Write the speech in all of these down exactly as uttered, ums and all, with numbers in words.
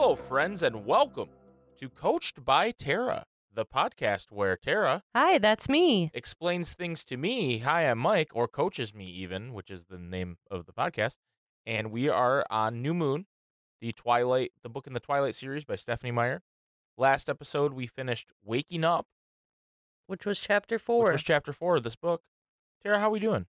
Hello, friends, and welcome to Coached by Tara, the podcast where Tara... Hi, that's me. ...explains things to me. Hi, I'm Mike, or coaches me even, which is the name of the podcast. And we are on New Moon, the Twilight, the book in the Twilight series by Stephanie Meyer. Last episode, we finished Waking Up. Which was chapter four. Which was chapter four of this book. Tara, how are we doing?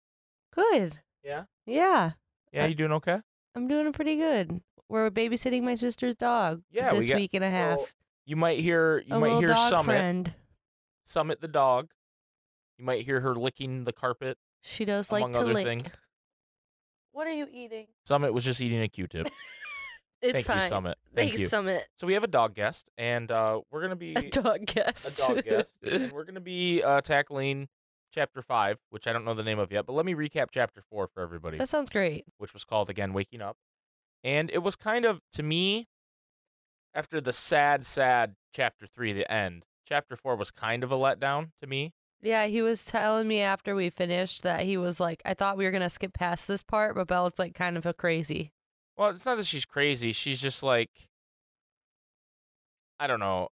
Good. Yeah? Yeah. Yeah, I, you doing okay? I'm doing pretty good. We're babysitting my sister's dog yeah, this we got, week and a half. Well, you might hear you a might hear dog Summit. Friend. Summit the dog. You might hear her licking the carpet. She does like to lick. Things. What are you eating? Summit was just eating a Q-tip. It's Thank fine. Thank you, Summit. Thank Thanks, you. Summit. So we have a dog guest, and uh, we're going to be... A dog guest. A dog guest. And we're going to be uh, tackling Chapter five, which I don't know the name of yet, but let me recap Chapter four for everybody. That sounds great. Which was called, again, Waking Up. And it was kind of, to me, after the sad, sad Chapter three, the end, Chapter four was kind of a letdown to me. Yeah, he was telling me after we finished that he was like, I thought we were going to skip past this part, but Bella's like kind of a crazy. Well, it's not that she's crazy. She's just like, I don't know.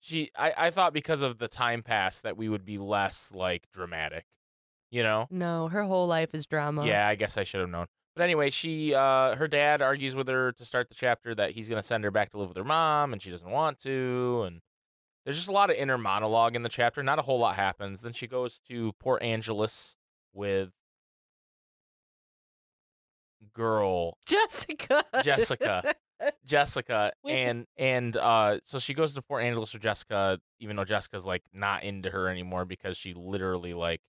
She, I, I thought because of the time pass that we would be less like dramatic, you know? No, her whole life is drama. Yeah, I guess I should have known. But anyway, she, uh, her dad argues with her to start the chapter that he's going to send her back to live with her mom, and she doesn't want to, and there's just a lot of inner monologue in the chapter. Not a whole lot happens. Then she goes to Port Angeles with girl Jessica. Jessica. Jessica. Wait. And and uh, so she goes to Port Angeles with Jessica, even though Jessica's like not into her anymore because she literally like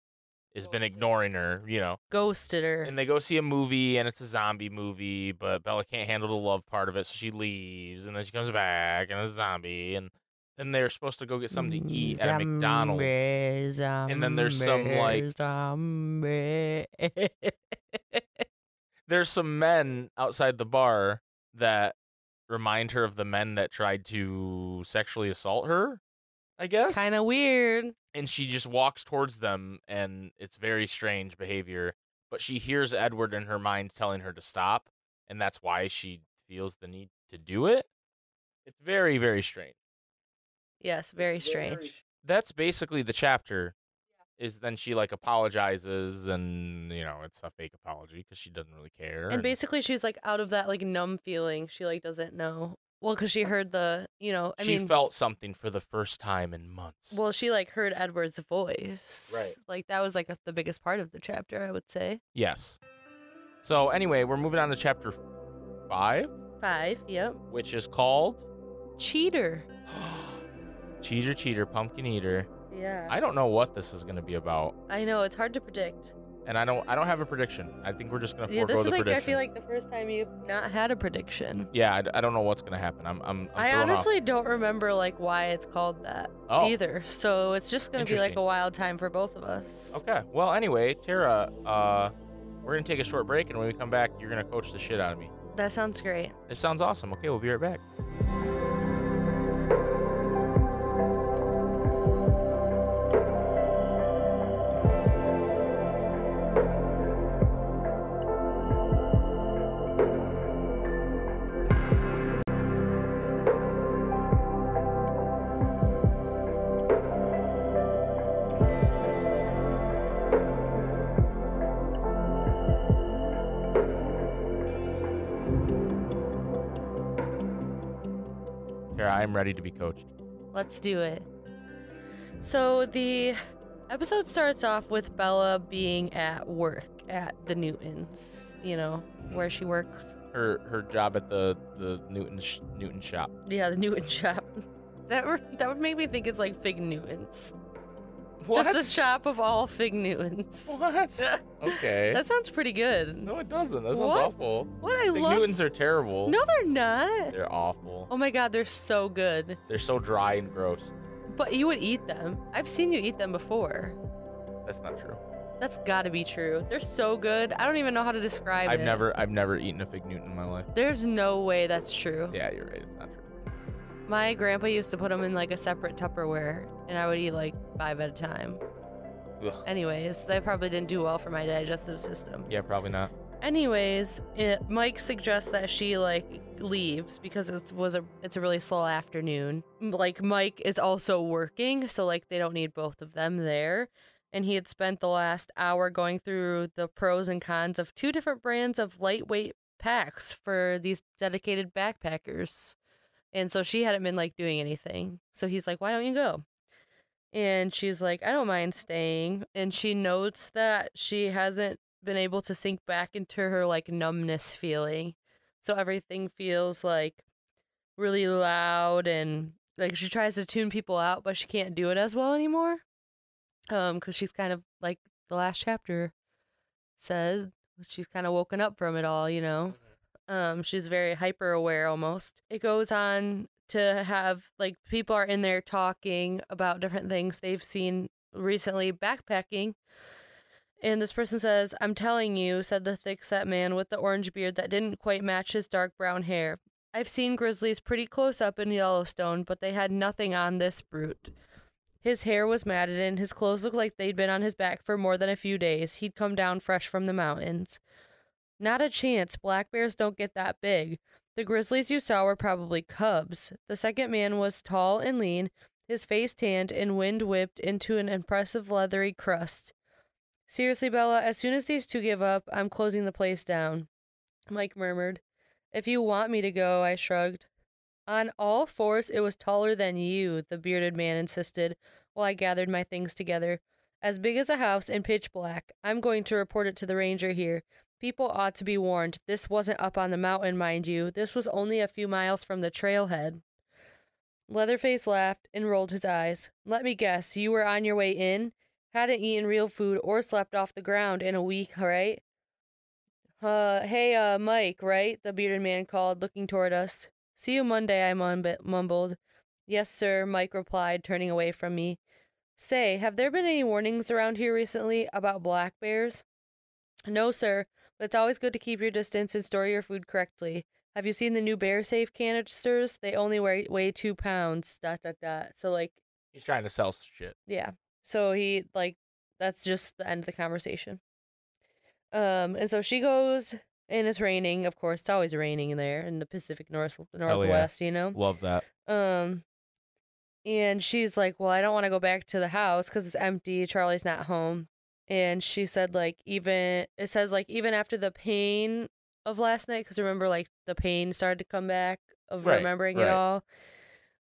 has ghosted. Been ignoring her, you know. Ghosted her. And they go see a movie, and it's a zombie movie, but Bella can't handle the love part of it, so she leaves, and then she comes back, and it's a zombie, and then they're supposed to go get something to eat at a McDonald's. Zombie, zombie, and then there's some like zombie. There's some men outside the bar that remind her of the men that tried to sexually assault her, I guess. Kind of weird. And she just walks towards them, and it's very strange behavior. But she hears Edward in her mind telling her to stop, and that's why she feels the need to do it. It's very, very strange. Yes, very strange. That's basically the chapter. Is then she, like, apologizes, and, you know, it's a fake apology because she doesn't really care. And, and basically she's, like, out of that, like, numb feeling. She, like, doesn't know. Well, because she heard the, you know, I she mean. She felt something for the first time in months. Well, she, like, heard Edward's voice. Right. Like, that was, like, a, the biggest part of the chapter, I would say. Yes. So, anyway, we're moving on to chapter five. Five, yep. Which is called? Cheater. Cheater, cheater, pumpkin eater. Yeah. I don't know what this is going to be about. I know, it's hard to predict. And I don't I don't have a prediction. I think we're just going to forego yeah, this is the like, prediction. I feel like the first time you've not had a prediction. Yeah, I, I don't know what's going to happen. I'm I'm, I'm I honestly off. Don't remember like why it's called that oh. either. So it's just going to be like a wild time for both of us. Okay. Well, anyway, Tara, uh, we're going to take a short break, and when we come back, you're going to coach the shit out of me. That sounds great. It sounds awesome. Okay, we'll be right back. I'm ready to be coached. Let's do it. So the episode starts off with Bella being at work at the Newton's, you know, mm-hmm. where she works. Her her job at the the Newton sh- Newton shop. Yeah, the Newton shop. That were, that would make me think it's like Fig Newtons. What? Just a shop of all Fig Newtons. What? Okay. That sounds pretty good. No, it doesn't. That sounds what? awful. What I Fig love. Fig Newtons are terrible. No, they're not. They're awful. Oh my God, they're so good. They're so dry and gross. But you would eat them. I've seen you eat them before. That's not true. That's gotta be true. They're so good. I don't even know how to describe I've it. I've never, I've never eaten a Fig Newton in my life. There's no way that's true. Yeah, you're right. It's not true. My grandpa used to put them in like a separate Tupperware, and I would eat like five at a time. Ugh. Anyways, they probably didn't do well for my digestive system. Yeah, probably not. Anyways, it, Mike suggests that she, like, leaves because it was a, it's a really slow afternoon. Like, Mike is also working, so, like, they don't need both of them there. And he had spent the last hour going through the pros and cons of two different brands of lightweight packs for these dedicated backpackers. And so she hadn't been, like, doing anything. So he's like, why don't you go? And she's like, I don't mind staying. And she notes that she hasn't been able to sink back into her, like, numbness feeling. So everything feels, like, really loud, and, like, she tries to tune people out, but she can't do it as well anymore. Um, because she's kind of, like, the last chapter says, she's kind of woken up from it all, you know. Um, she's very hyper aware almost. It goes on to have, like, people are in there talking about different things they've seen recently backpacking. And this person says, I'm telling you, said the thick-set man with the orange beard that didn't quite match his dark brown hair. I've seen grizzlies pretty close up in Yellowstone, but they had nothing on this brute. His hair was matted and his clothes looked like they'd been on his back for more than a few days. He'd come down fresh from the mountains. Not a chance. Black bears don't get that big. The grizzlies you saw were probably cubs. The second man was tall and lean, his face tanned and wind-whipped into an impressive leathery crust. Seriously, Bella, as soon as these two give up, I'm closing the place down. Mike murmured. If you want me to go, I shrugged. On all fours, it was taller than you, the bearded man insisted, while I gathered my things together. As big as a house and pitch black. I'm going to report it to the ranger here. People ought to be warned. This wasn't up on the mountain, mind you. This was only a few miles from the trailhead. Leatherface laughed and rolled his eyes. Let me guess, you were on your way in? Hadn't eaten real food or slept off the ground in a week, right? Uh, hey, uh, Mike, right? The bearded man called, looking toward us. See you Monday, I mumbled. Yes, sir, Mike replied, turning away from me. Say, have there been any warnings around here recently about black bears? No, sir, but it's always good to keep your distance and store your food correctly. Have you seen the new bear safe canisters? They only weigh, weigh two pounds, dot, dot, dot. So, like... He's trying to sell shit. Yeah. So he, like, that's just the end of the conversation. Um, and so she goes, and it's raining, of course. It's always raining there in the Pacific North Northwest, oh, yeah. You know? Love that. Um, and she's like, well, I don't want to go back to the house because it's empty. Charlie's not home. And she said, like, even, it says, like, even after the pain of last night, because remember, like, the pain started to come back of right, remembering right. it all.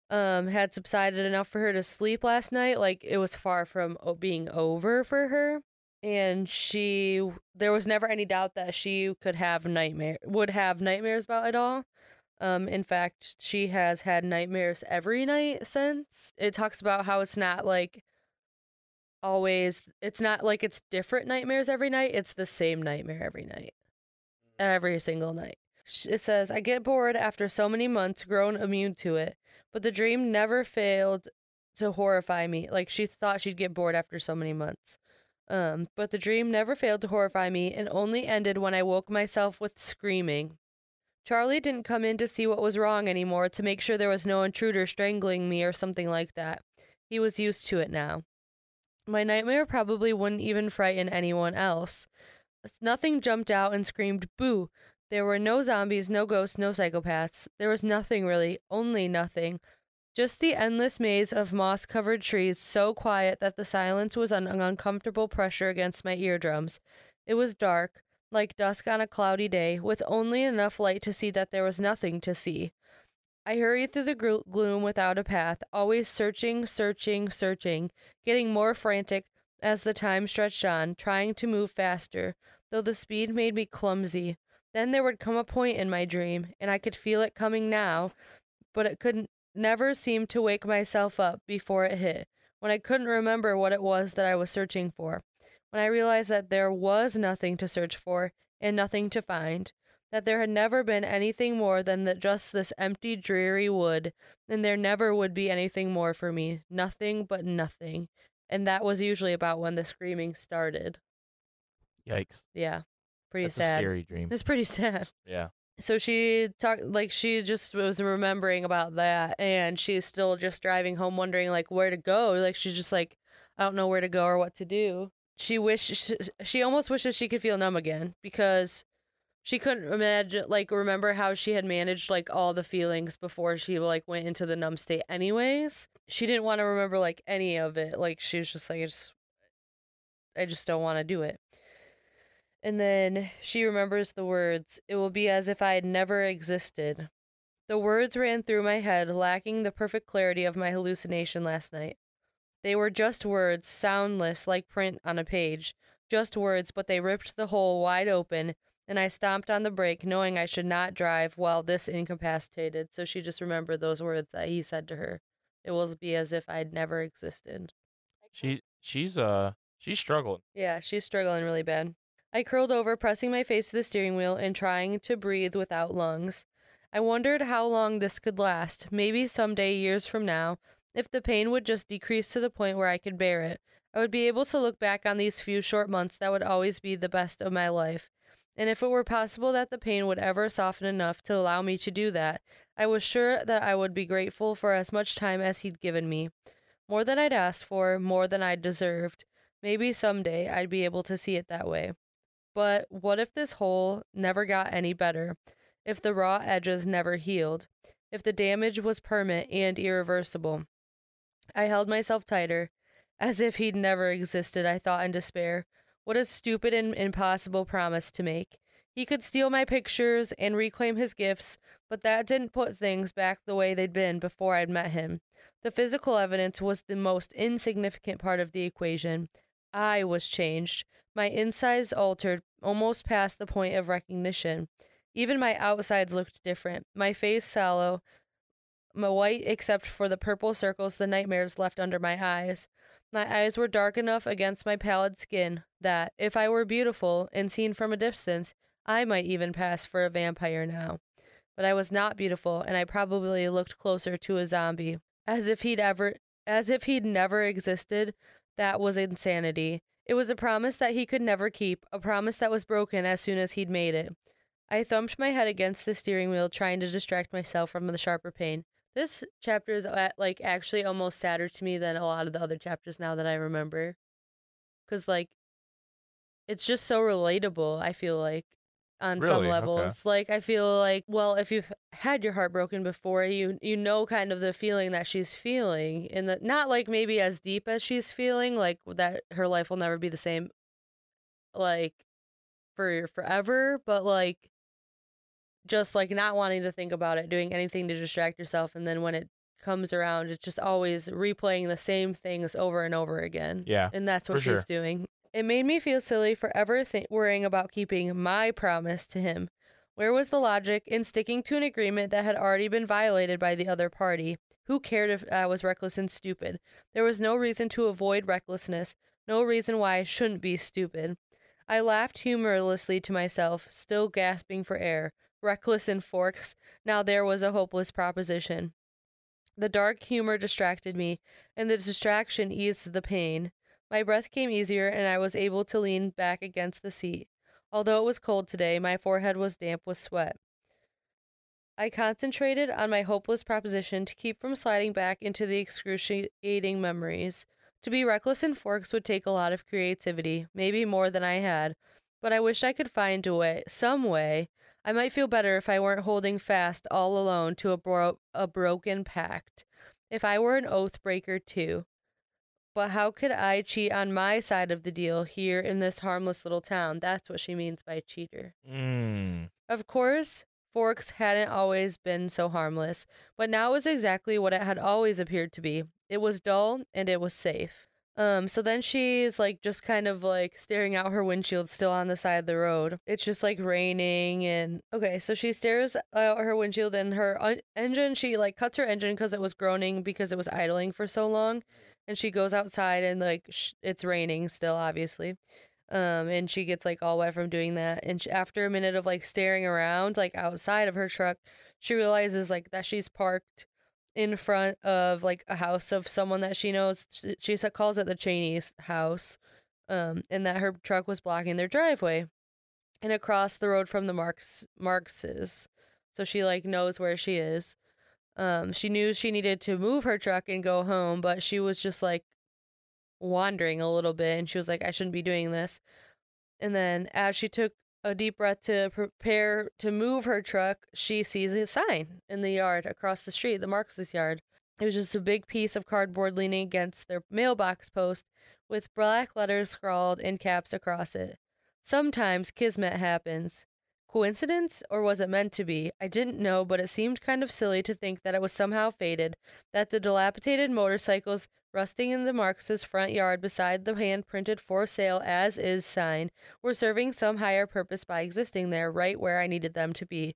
Um, had subsided enough for her to sleep last night. Like, it was far from being over for her. And she, there was never any doubt that she could have nightmare, would have nightmares about it all. Um, in fact, she has had nightmares every night since. It talks about how it's not like always, it's not like it's different nightmares every night. It's the same nightmare every night, every single night. It says, I get bored after so many months, grown immune to it. But the dream never failed to horrify me. Like, she thought she'd get bored after so many months. Um, but the dream never failed to horrify me and only ended when I woke myself with screaming. Charlie didn't come in to see what was wrong anymore, to make sure there was no intruder strangling me or something like that. He was used to it now. My nightmare probably wouldn't even frighten anyone else. Nothing jumped out and screamed, boo. There were no zombies, no ghosts, no psychopaths. There was nothing, really. Only nothing. Just the endless maze of moss-covered trees, so quiet that the silence was an uncomfortable pressure against my eardrums. It was dark, like dusk on a cloudy day, with only enough light to see that there was nothing to see. I hurried through the gloom without a path, always searching, searching, searching, getting more frantic as the time stretched on, trying to move faster, though the speed made me clumsy. Then there would come a point in my dream, and I could feel it coming now, but it could never seem to wake myself up before it hit, when I couldn't remember what it was that I was searching for, when I realized that there was nothing to search for and nothing to find, that there had never been anything more than the, just this empty, dreary wood, and there never would be anything more for me, nothing but nothing. And that was usually about when the screaming started. Yikes. Yeah. Pretty That's sad. It's a scary dream. It's pretty sad. Yeah. So she talked, like, she just was remembering about that, and she's still just driving home wondering, like, where to go. Like, she's just like, I don't know where to go or what to do. She wishes, she almost wishes she could feel numb again, because She couldn't imagine, like, remember how she had managed, like, all the feelings before she, like, went into the numb state anyways. She didn't want to remember, like, any of it. Like, she was just like, I just, I just don't want to do it. And then she remembers the words, "It will be as if I had never existed." The words ran through my head, lacking the perfect clarity of my hallucination last night. They were just words, soundless, like print on a page. Just words, but they ripped the hole wide open, and I stomped on the brake, knowing I should not drive while this incapacitated. So she just remembered those words that he said to her. It will be as if I'd never existed. She she's uh she's struggling. Yeah, she's struggling really bad. I curled over, pressing my face to the steering wheel and trying to breathe without lungs. I wondered how long this could last. Maybe someday, years from now, if the pain would just decrease to the point where I could bear it, I would be able to look back on these few short months that would always be the best of my life. And if it were possible that the pain would ever soften enough to allow me to do that, I was sure that I would be grateful for as much time as he'd given me. More than I'd asked for, more than I deserved. Maybe someday I'd be able to see it that way. But what if this hole never got any better? If the raw edges never healed? If the damage was permanent and irreversible? I held myself tighter, as if he'd never existed, I thought in despair. What a stupid and impossible promise to make. He could steal my pictures and reclaim his gifts, but that didn't put things back the way they'd been before I'd met him. The physical evidence was the most insignificant part of the equation. I was changed. My insides altered, almost past the point of recognition. Even my outsides looked different. My face sallow, my white except for the purple circles the nightmares left under my eyes. My eyes were dark enough against my pallid skin that, if I were beautiful and seen from a distance, I might even pass for a vampire now. But I was not beautiful, and I probably looked closer to a zombie. As if he'd ever, as if he'd never existed, that was insanity. It was a promise that he could never keep, a promise that was broken as soon as he'd made it. I thumped my head against the steering wheel, trying to distract myself from the sharper pain. This chapter is, like, actually almost sadder to me than a lot of the other chapters now that I remember. Because, like, it's just so relatable, I feel like, on really? some levels. Okay. Like, I feel like, well, if you've had your heart broken before, you you know kind of the feeling that she's feeling. And that, not, like, maybe as deep as she's feeling, like, that her life will never be the same, like, for forever, but, like, just, like, not wanting to think about it, doing anything to distract yourself, and then when it comes around, it's just always replaying the same things over and over again. Yeah, and that's what she's sure. doing. It made me feel silly for ever th- worrying about keeping my promise to him. Where was the logic in sticking to an agreement that had already been violated by the other party? Who cared if I was reckless and stupid? There was no reason to avoid recklessness, no reason why I shouldn't be stupid. I laughed humorlessly to myself, still gasping for air. Reckless in Forks, now there was a hopeless proposition. The dark humor distracted me, and the distraction eased the pain. My breath came easier, and I was able to lean back against the seat. Although it was cold today, my forehead was damp with sweat. I concentrated on my hopeless proposition to keep from sliding back into the excruciating memories. To be reckless in Forks would take a lot of creativity, maybe more than I had, but I wished I could find a way, some way. I might feel better if I weren't holding fast all alone to a, bro- a broken pact. If I were an oath breaker too. But how could I cheat on my side of the deal here in this harmless little town? That's what she means by cheater. Mm. Of course, Forks hadn't always been so harmless, but now it was exactly what it had always appeared to be. It was dull and it was safe. Um, so then she's, like, just kind of, like, staring out her windshield still on the side of the road. It's just, like, raining and... Okay, so she stares out her windshield and her un- engine, she, like, cuts her engine because it was groaning because it was idling for so long. And she goes outside and, like, sh- it's raining still, obviously. Um, and she gets, like, all wet from doing that. And she, after a minute of, like, staring around, like, outside of her truck, she realizes, like, that she's parked in front of, like, a house of someone that she knows. She calls it the Cheney's house, um, and that her truck was blocking their driveway and across the road from the Marx Marx's. So she, like, knows where she is. Um, she knew she needed to move her truck and go home, but she was just, like, wandering a little bit, and she was like, I shouldn't be doing this. And then as she took a deep breath to prepare to move her truck, she sees a sign in the yard across the street, the Marx's yard. It was just a big piece of cardboard leaning against their mailbox post with black letters scrawled in caps across it. Sometimes kismet happens. Coincidence, or was it meant to be? I didn't know, but it seemed kind of silly to think that it was somehow fated, that the dilapidated motorcycles rusting in the Marx's front yard beside the hand-printed for sale as is sign were serving some higher purpose by existing there right where I needed them to be.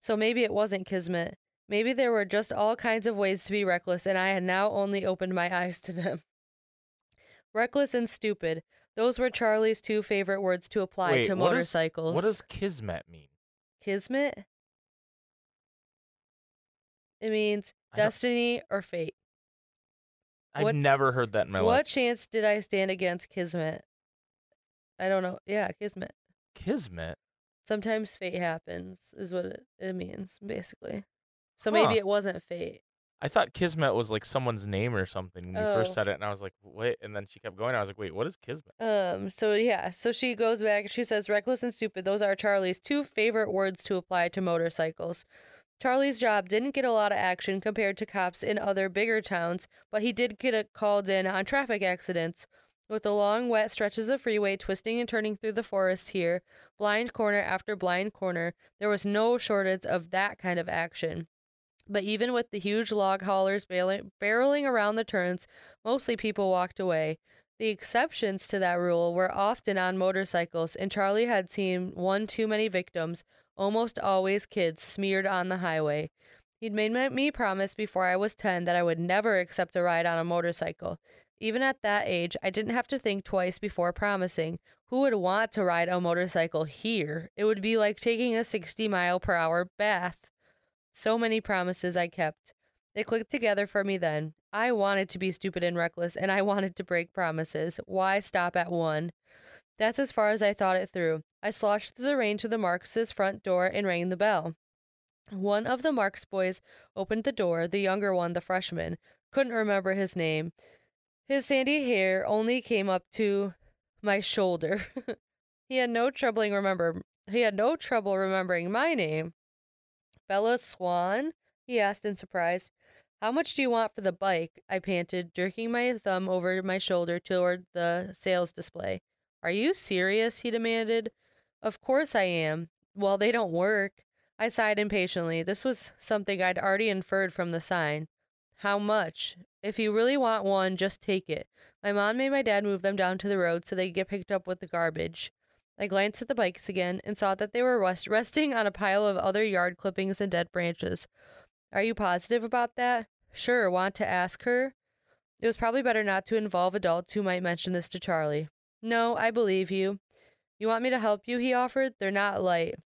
So maybe it wasn't kismet. Maybe there were just all kinds of ways to be reckless, and I had now only opened my eyes to them. Reckless and stupid. Those were Charlie's two favorite words to apply Wait, to what motorcycles. Is, what does kismet mean? Kismet? It means destiny or fate. I've what, never heard that in my what life. What chance did I stand against kismet? I don't know. Yeah, kismet. Kismet? Sometimes fate happens is what it, it means, basically. So huh. maybe it wasn't fate. I thought kismet was like someone's name or something when oh. you first said it, and I was like, wait, and then she kept going. I was like, wait, what is kismet? Um. So, yeah. So she goes back, and she says, reckless and stupid. Those are Charlie's two favorite words to apply to motorcycles. Charlie's job didn't get a lot of action compared to cops in other bigger towns, but he did get called in on traffic accidents. With the long, wet stretches of freeway twisting and turning through the forest here, blind corner after blind corner, there was no shortage of that kind of action. But even with the huge log haulers barreling around the turns, mostly people walked away. The exceptions to that rule were often on motorcycles, and Charlie had seen one too many victims, almost always kids, smeared on the highway. He'd made me promise before I was ten that I would never accept a ride on a motorcycle. Even at that age, I didn't have to think twice before promising. Who would want to ride a motorcycle here? It would be like taking a sixty mile per hour bath. So many promises I kept. They clicked together for me then. I wanted to be stupid and reckless, and I wanted to break promises. Why stop at one? That's as far as I thought it through. I sloshed through the rain to the Marx's front door and rang the bell. One of the Marx boys opened the door, the younger one, the freshman. Couldn't remember his name. His sandy hair only came up to my shoulder. He had no troubling remember. He had no trouble remembering my name. Bella Swan? He asked in surprise. How much do you want for the bike? I panted, jerking my thumb over my shoulder toward the sales display. Are you serious? He demanded. Of course I am. Well, they don't work. I sighed impatiently. This was something I'd already inferred from the sign. How much? If you really want one, just take it. My mom made my dad move them down to the road so they could get picked up with the garbage. I glanced at the bikes again and saw that they were rest resting on a pile of other yard clippings and dead branches. Are you positive about that? Sure, want to ask her? It was probably better not to involve adults who might mention this to Charlie. No, I believe you. You want me to help you, he offered? They're not light.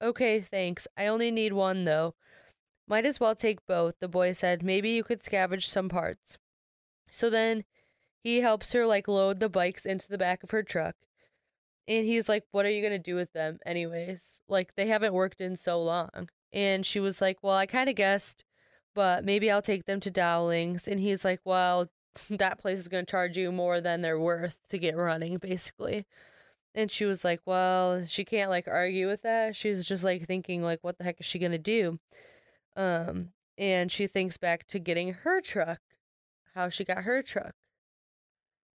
Okay, thanks. I only need one, though. Might as well take both, the boy said. Maybe you could scavenge some parts. So then he helps her, like, load the bikes into the back of her truck. And he's like, what are you going to do with them anyways? Like, they haven't worked in so long. And she was like, well, I kind of guessed, but maybe I'll take them to Dowling's. And he's like, well, that place is going to charge you more than they're worth to get running, basically. And she was like, well, she can't, like, argue with that. She's just, like, thinking, like, what the heck is she going to do? Um, and she thinks back to getting her truck, how she got her truck.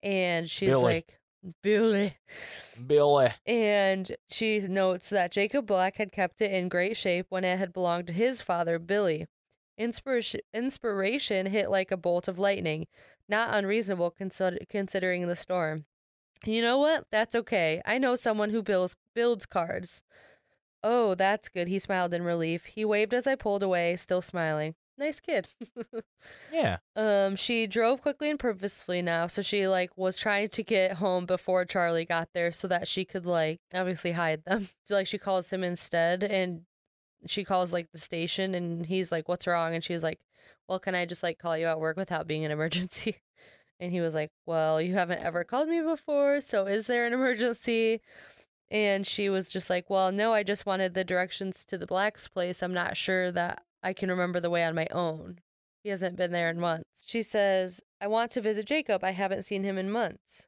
And she's Billy. like... Billy. Billy. And she notes that Jacob Black had kept it in great shape when it had belonged to his father, Billy. Inspiration, inspiration hit like a bolt of lightning. Not unreasonable consider considering the storm. You know what? That's okay. I know someone who builds, builds cars. Oh, that's good. He smiled in relief. He waved as I pulled away, still smiling. Nice kid. Yeah. Um, she drove quickly and purposefully now, so she like was trying to get home before Charlie got there so that she could like obviously hide them. So like she calls him instead, and she calls like the station, and he's like, "What's wrong?" And she's like, "Well, can I just like call you at work without being an emergency?" And he was like, "Well, you haven't ever called me before, so is there an emergency?" And she was just like, "Well, no, I just wanted the directions to the Black's place. I'm not sure that I can remember the way on my own. He hasn't been there in months." She says, I want to visit Jacob. I haven't seen him in months.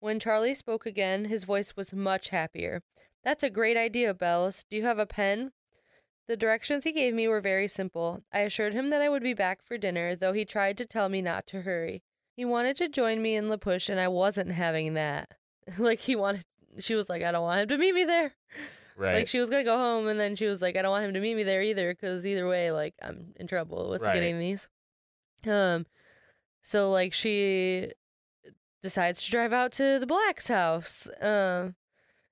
When Charlie spoke again, his voice was much happier. That's a great idea, Bells. Do you have a pen? The directions he gave me were very simple. I assured him that I would be back for dinner, though he tried to tell me not to hurry. He wanted to join me in La Push, and I wasn't having that. Like, he wanted... She was like, I don't want him to meet me there. Right. Like, she was going to go home, and then she was like, I don't want him to meet me there either, because either way, like, I'm in trouble with right. getting these. Um, so, like, she decides to drive out to the Black's house. Um...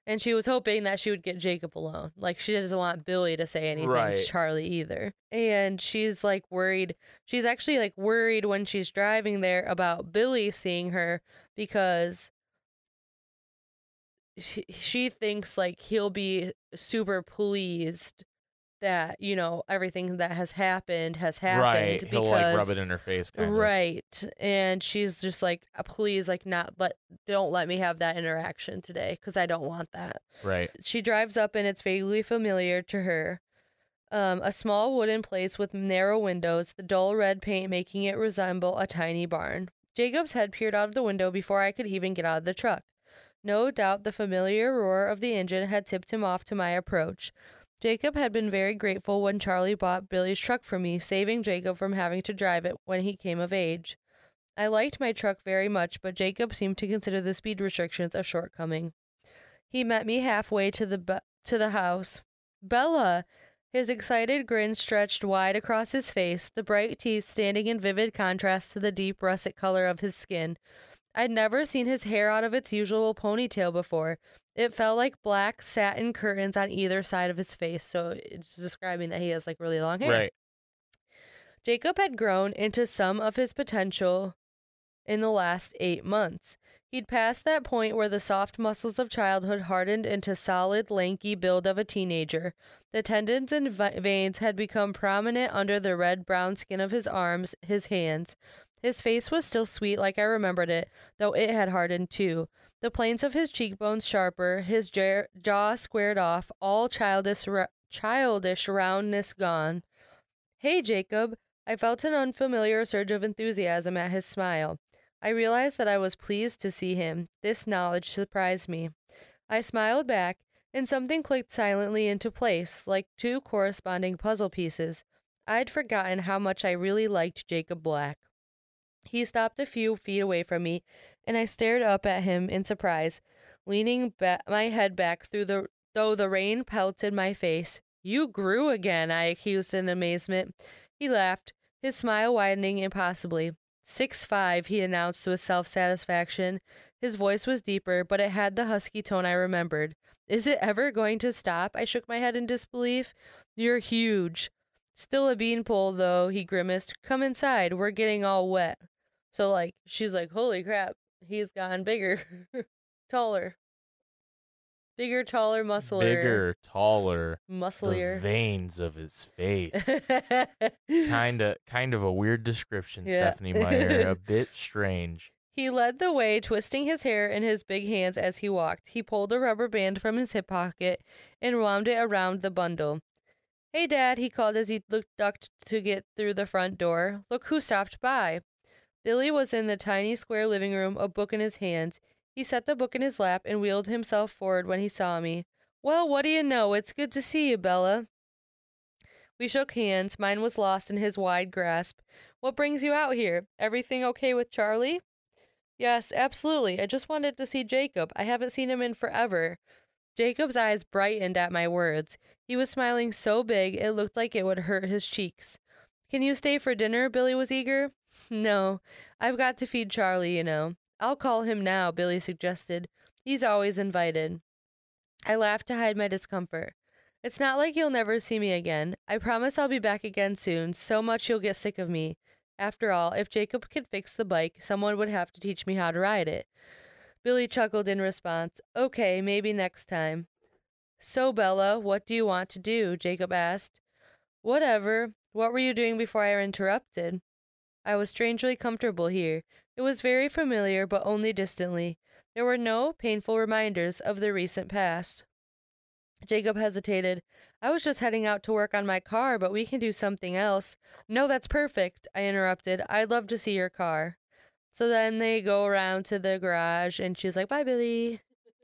And she was hoping that she would get Jacob alone. Like, she doesn't want Billy to say anything right. to Charlie either. And she's, like, worried. She's actually, like, worried when she's driving there about Billy seeing her because she, she thinks, like, he'll be super pleased that, you know, everything that has happened has happened. Right. Because, he'll, like, rub it in her face. Kind right. of. And she's just like, please, like, not let, don't let me have that interaction today because I don't want that. Right. She drives up and it's vaguely familiar to her. Um, a small wooden place with narrow windows, the dull red paint making it resemble a tiny barn. Jacob's head peered out of the window before I could even get out of the truck. No doubt the familiar roar of the engine had tipped him off to my approach. Jacob had been very grateful when Charlie bought Billy's truck for me, saving Jacob from having to drive it when he came of age. I liked my truck very much, but Jacob seemed to consider the speed restrictions a shortcoming. He met me halfway to the be- to the house. Bella! His excited grin stretched wide across his face, the bright teeth standing in vivid contrast to the deep russet color of his skin. I'd never seen his hair out of its usual ponytail before. It felt like black satin curtains on either side of his face, so it's describing that he has, like, really long hair. Right. Jacob had grown into some of his potential in the last eight months. He'd passed that point where the soft muscles of childhood hardened into solid, lanky build of a teenager. The tendons and vi- veins had become prominent under the red-brown skin of his arms, his hands. His face was still sweet like I remembered it, though it had hardened too. The planes of his cheekbones sharper, his jar- jaw squared off, all childish ra- childish roundness gone. Hey, Jacob. I felt an unfamiliar surge of enthusiasm at his smile. I realized that I was pleased to see him. This knowledge surprised me. I smiled back, and something clicked silently into place, like two corresponding puzzle pieces. I'd forgotten how much I really liked Jacob Black. He stopped a few feet away from me, and I stared up at him in surprise, leaning ba- my head back through the though the rain pelted my face. You grew again, I accused in amazement. He laughed, his smile widening impossibly. Six five, he announced with self-satisfaction. His voice was deeper, but it had the husky tone I remembered. Is it ever going to stop? I shook my head in disbelief. You're huge. Still a beanpole, though, he grimaced. Come inside. We're getting all wet. So, like, she's like, holy crap, he's gotten bigger, taller, bigger, taller, musclier. Bigger, taller, musclier. The veins of his face. kind of kind of a weird description, yeah. Stephanie Meyer. A bit strange. He led the way, twisting his hair in his big hands as he walked. He pulled a rubber band from his hip pocket and wound it around the bundle. Hey, Dad, he called as he looked, ducked to get through the front door. Look who stopped by. Billy was in the tiny square living room, a book in his hands. He set the book in his lap and wheeled himself forward when he saw me. Well, what do you know? It's good to see you, Bella. We shook hands. Mine was lost in his wide grasp. What brings you out here? Everything okay with Charlie? Yes, absolutely. I just wanted to see Jacob. I haven't seen him in forever. Jacob's eyes brightened at my words. He was smiling so big it looked like it would hurt his cheeks. Can you stay for dinner? Billy was eager. No, I've got to feed Charlie, you know. I'll call him now, Billy suggested. He's always invited. I laughed to hide my discomfort. It's not like you'll never see me again. I promise I'll be back again soon, so much you'll get sick of me. After all, if Jacob could fix the bike, someone would have to teach me how to ride it. Billy chuckled in response. Okay, maybe next time. So, Bella, what do you want to do? Jacob asked. Whatever. What were you doing before I interrupted? I was strangely comfortable here. It was very familiar, but only distantly. There were no painful reminders of the recent past. Jacob hesitated. I was just heading out to work on my car, but we can do something else. No, that's perfect, I interrupted. I'd love to see your car. So then they go around to the garage, and she's like, bye, Billy.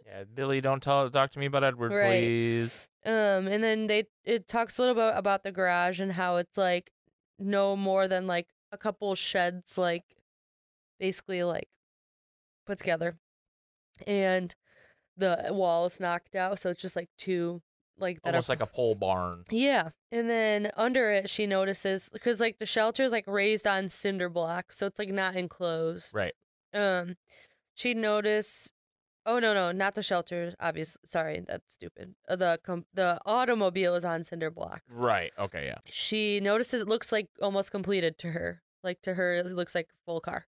Yeah, Billy, don't tell, talk to me about Edward, right. please. Um, and then they it talks a little bit about the garage and how it's like no more than like a couple sheds, like basically like put together, and the wall is knocked out, so it's just like two like that almost are... like a pole barn. Yeah, and then under it, she notices because like the shelter is like raised on cinder blocks, so it's like not enclosed. Right. Um, she noticed. Oh, no, no, not the shelter, obviously. Sorry, that's stupid. The com the automobile is on cinder blocks. Right, okay, yeah. She notices it looks like almost completed to her. Like, to her, it looks like a full car.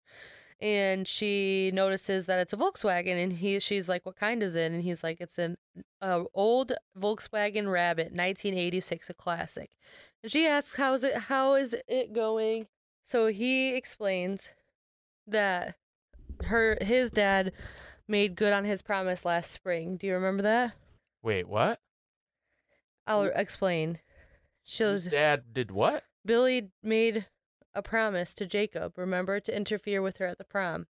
And she notices that it's a Volkswagen, and he she's like, what kind is it? And he's like, it's an uh, old Volkswagen Rabbit, nineteen eighty-six, a classic. And she asks, how is it, how is it going? So he explains that her his dad... made good on his promise last spring. Do you remember that? Wait, what? I'll explain. Shows Dad did what? Billy made a promise to Jacob, remember, to interfere with her at the prom.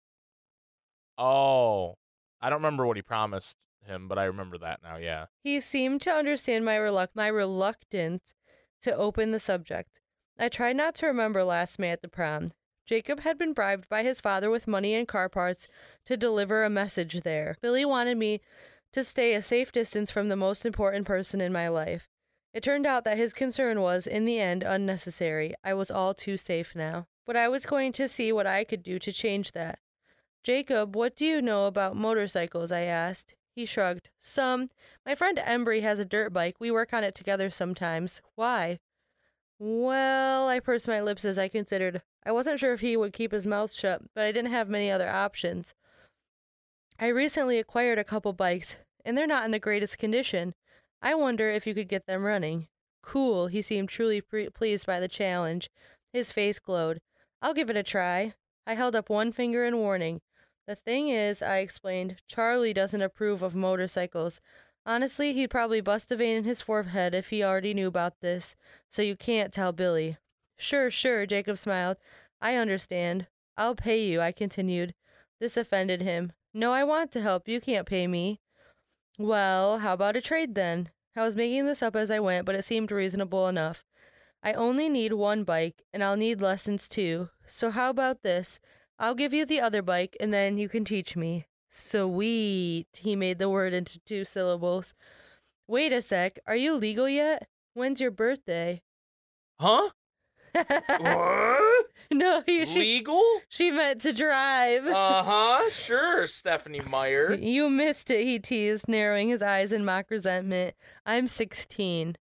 Oh. I don't remember what he promised him, but I remember that now, yeah. He seemed to understand my reluct my reluctance to open the subject. I tried not to remember last May at the prom. Jacob had been bribed by his father with money and car parts to deliver a message there. Billy wanted me to stay a safe distance from the most important person in my life. It turned out that his concern was, in the end, unnecessary. I was all too safe now. But I was going to see what I could do to change that. Jacob, what do you know about motorcycles? I asked. He shrugged. Some. My friend Embry has a dirt bike. We work on it together sometimes. Why? Well, I pursed my lips as I considered. I wasn't sure if he would keep his mouth shut, but I didn't have many other options. I recently acquired a couple bikes, and they're not in the greatest condition. I wonder if you could get them running. Cool, he seemed truly pre pleased by the challenge. His face glowed. I'll give it a try. I held up one finger in warning. The thing is, I explained, Charlie doesn't approve of motorcycles. Honestly, he'd probably bust a vein in his forehead if he already knew about this, so you can't tell Billy. Sure, sure, Jacob smiled. I understand. I'll pay you, I continued. This offended him. No, I want to help. You can't pay me. Well, how about a trade then? I was making this up as I went, but it seemed reasonable enough. I only need one bike, and I'll need lessons too. So how about this? I'll give you the other bike, and then you can teach me. Sweet, he made the word into two syllables. Wait a sec, are you legal yet? When's your birthday? Huh? What? No, he, she, legal? She meant to drive. Uh-huh, sure, Stephanie Meyer. You missed it, he teased, narrowing his eyes in mock resentment. I'm sixteen.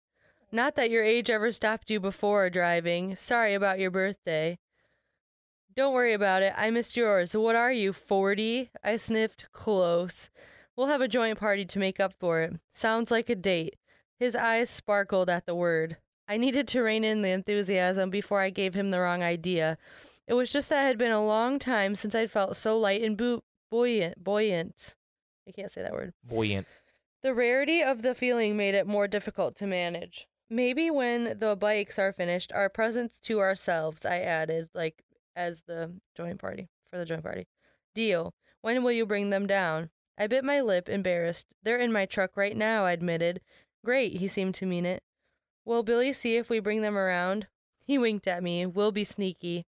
Not that your age ever stopped you before driving. Sorry about your birthday. Don't worry about it. I missed yours. What are you, forty? I sniffed. Close. We'll have a joint party to make up for it. Sounds like a date. His eyes sparkled at the word. I needed to rein in the enthusiasm before I gave him the wrong idea. It was just that it had been a long time since I'd felt so light and bo buoyant. Buoyant. I can't say that word. Buoyant. The rarity of the feeling made it more difficult to manage. Maybe when the bikes are finished, our presents to ourselves, I added, like, as the joint party, for the joint party. Deal. When will you bring them down? I bit my lip, embarrassed. They're in my truck right now, I admitted. Great, he seemed to mean it. Will Billy see if we bring them around? He winked at me. We'll be sneaky.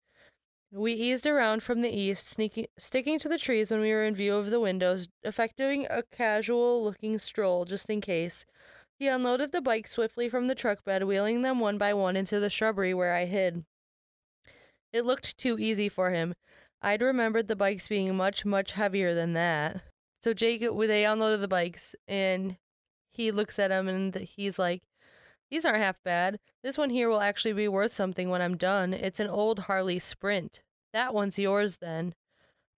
We eased around from the east, sneaking, sticking to the trees when we were in view of the windows, effecting a casual-looking stroll, just in case. He unloaded the bike swiftly from the truck bed, wheeling them one by one into the shrubbery where I hid. It looked too easy for him. I'd remembered the bikes being much, much heavier than that. So Jake, they unloaded the bikes, and he looks at them, and he's like, these aren't half bad. This one here will actually be worth something when I'm done. It's an old Harley Sprint. That one's yours, then.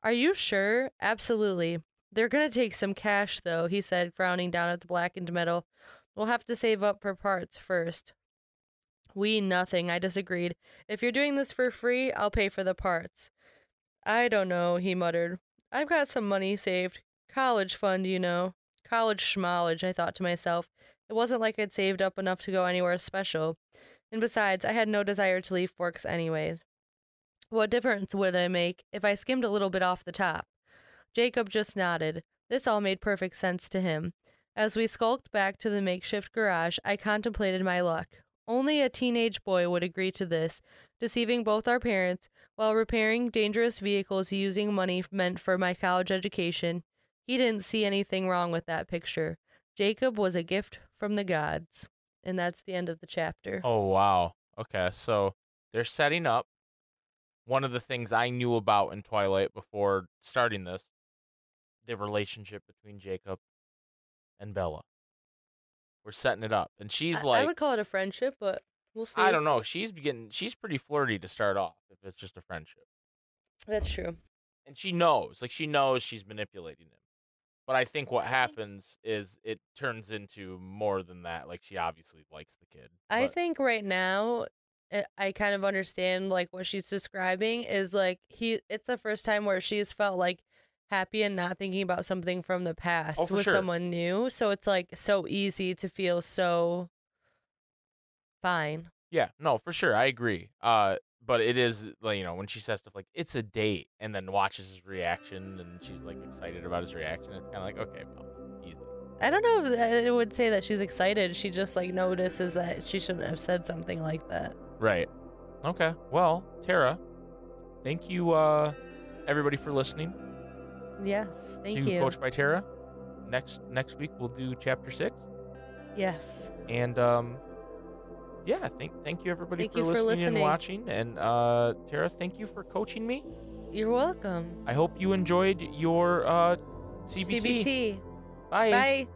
Are you sure? Absolutely. They're going to take some cash, though, he said, frowning down at the blackened metal. We'll have to save up for parts first. We nothing, I disagreed. If you're doing this for free, I'll pay for the parts. I don't know, he muttered. I've got some money saved. College fund, you know. College schmollage, I thought to myself. It wasn't like I'd saved up enough to go anywhere special. And besides, I had no desire to leave Forks anyways. What difference would I make if I skimmed a little bit off the top? Jacob just nodded. This all made perfect sense to him. As we skulked back to the makeshift garage, I contemplated my luck. Only a teenage boy would agree to this, deceiving both our parents while repairing dangerous vehicles using money meant for my college education. He didn't see anything wrong with that picture. Jacob was a gift from the gods. And that's the end of the chapter. Oh, wow. Okay, so they're setting up. One of the things I knew about in Twilight before starting this, the relationship between Jacob and Bella. We're setting it up. And she's I, like... I would call it a friendship, but we'll see. I don't know. She's getting, she's pretty flirty to start off if it's just a friendship. That's true. And she knows. Like, she knows she's manipulating him. But I think what happens is it turns into more than that. Like, she obviously likes the kid. But... I think right now, I kind of understand, like, what she's describing is, like, he. It's the first time where she's felt, like, happy and not thinking about something from the past oh, with sure. someone new. So it's, like, so easy to feel so fine. Yeah, no, for sure. I agree. Uh, but it is, like, you know, when she says stuff like, it's a date, and then watches his reaction, and she's, like, excited about his reaction. It's kind of like, okay, well, easy. I don't know if I would say that she's excited. She just, like, notices that she shouldn't have said something like that. Right. Okay. Well, Tara, thank you, uh, everybody, for listening. Yes, thank to you. Coached by Tara. Next next week we'll do chapter six. Yes. And um, yeah, thank thank you everybody thank for, you listening for listening and watching. And uh, Tara, thank you for coaching me. You're welcome. I hope you enjoyed your uh, C B T. C B T. Bye. Bye.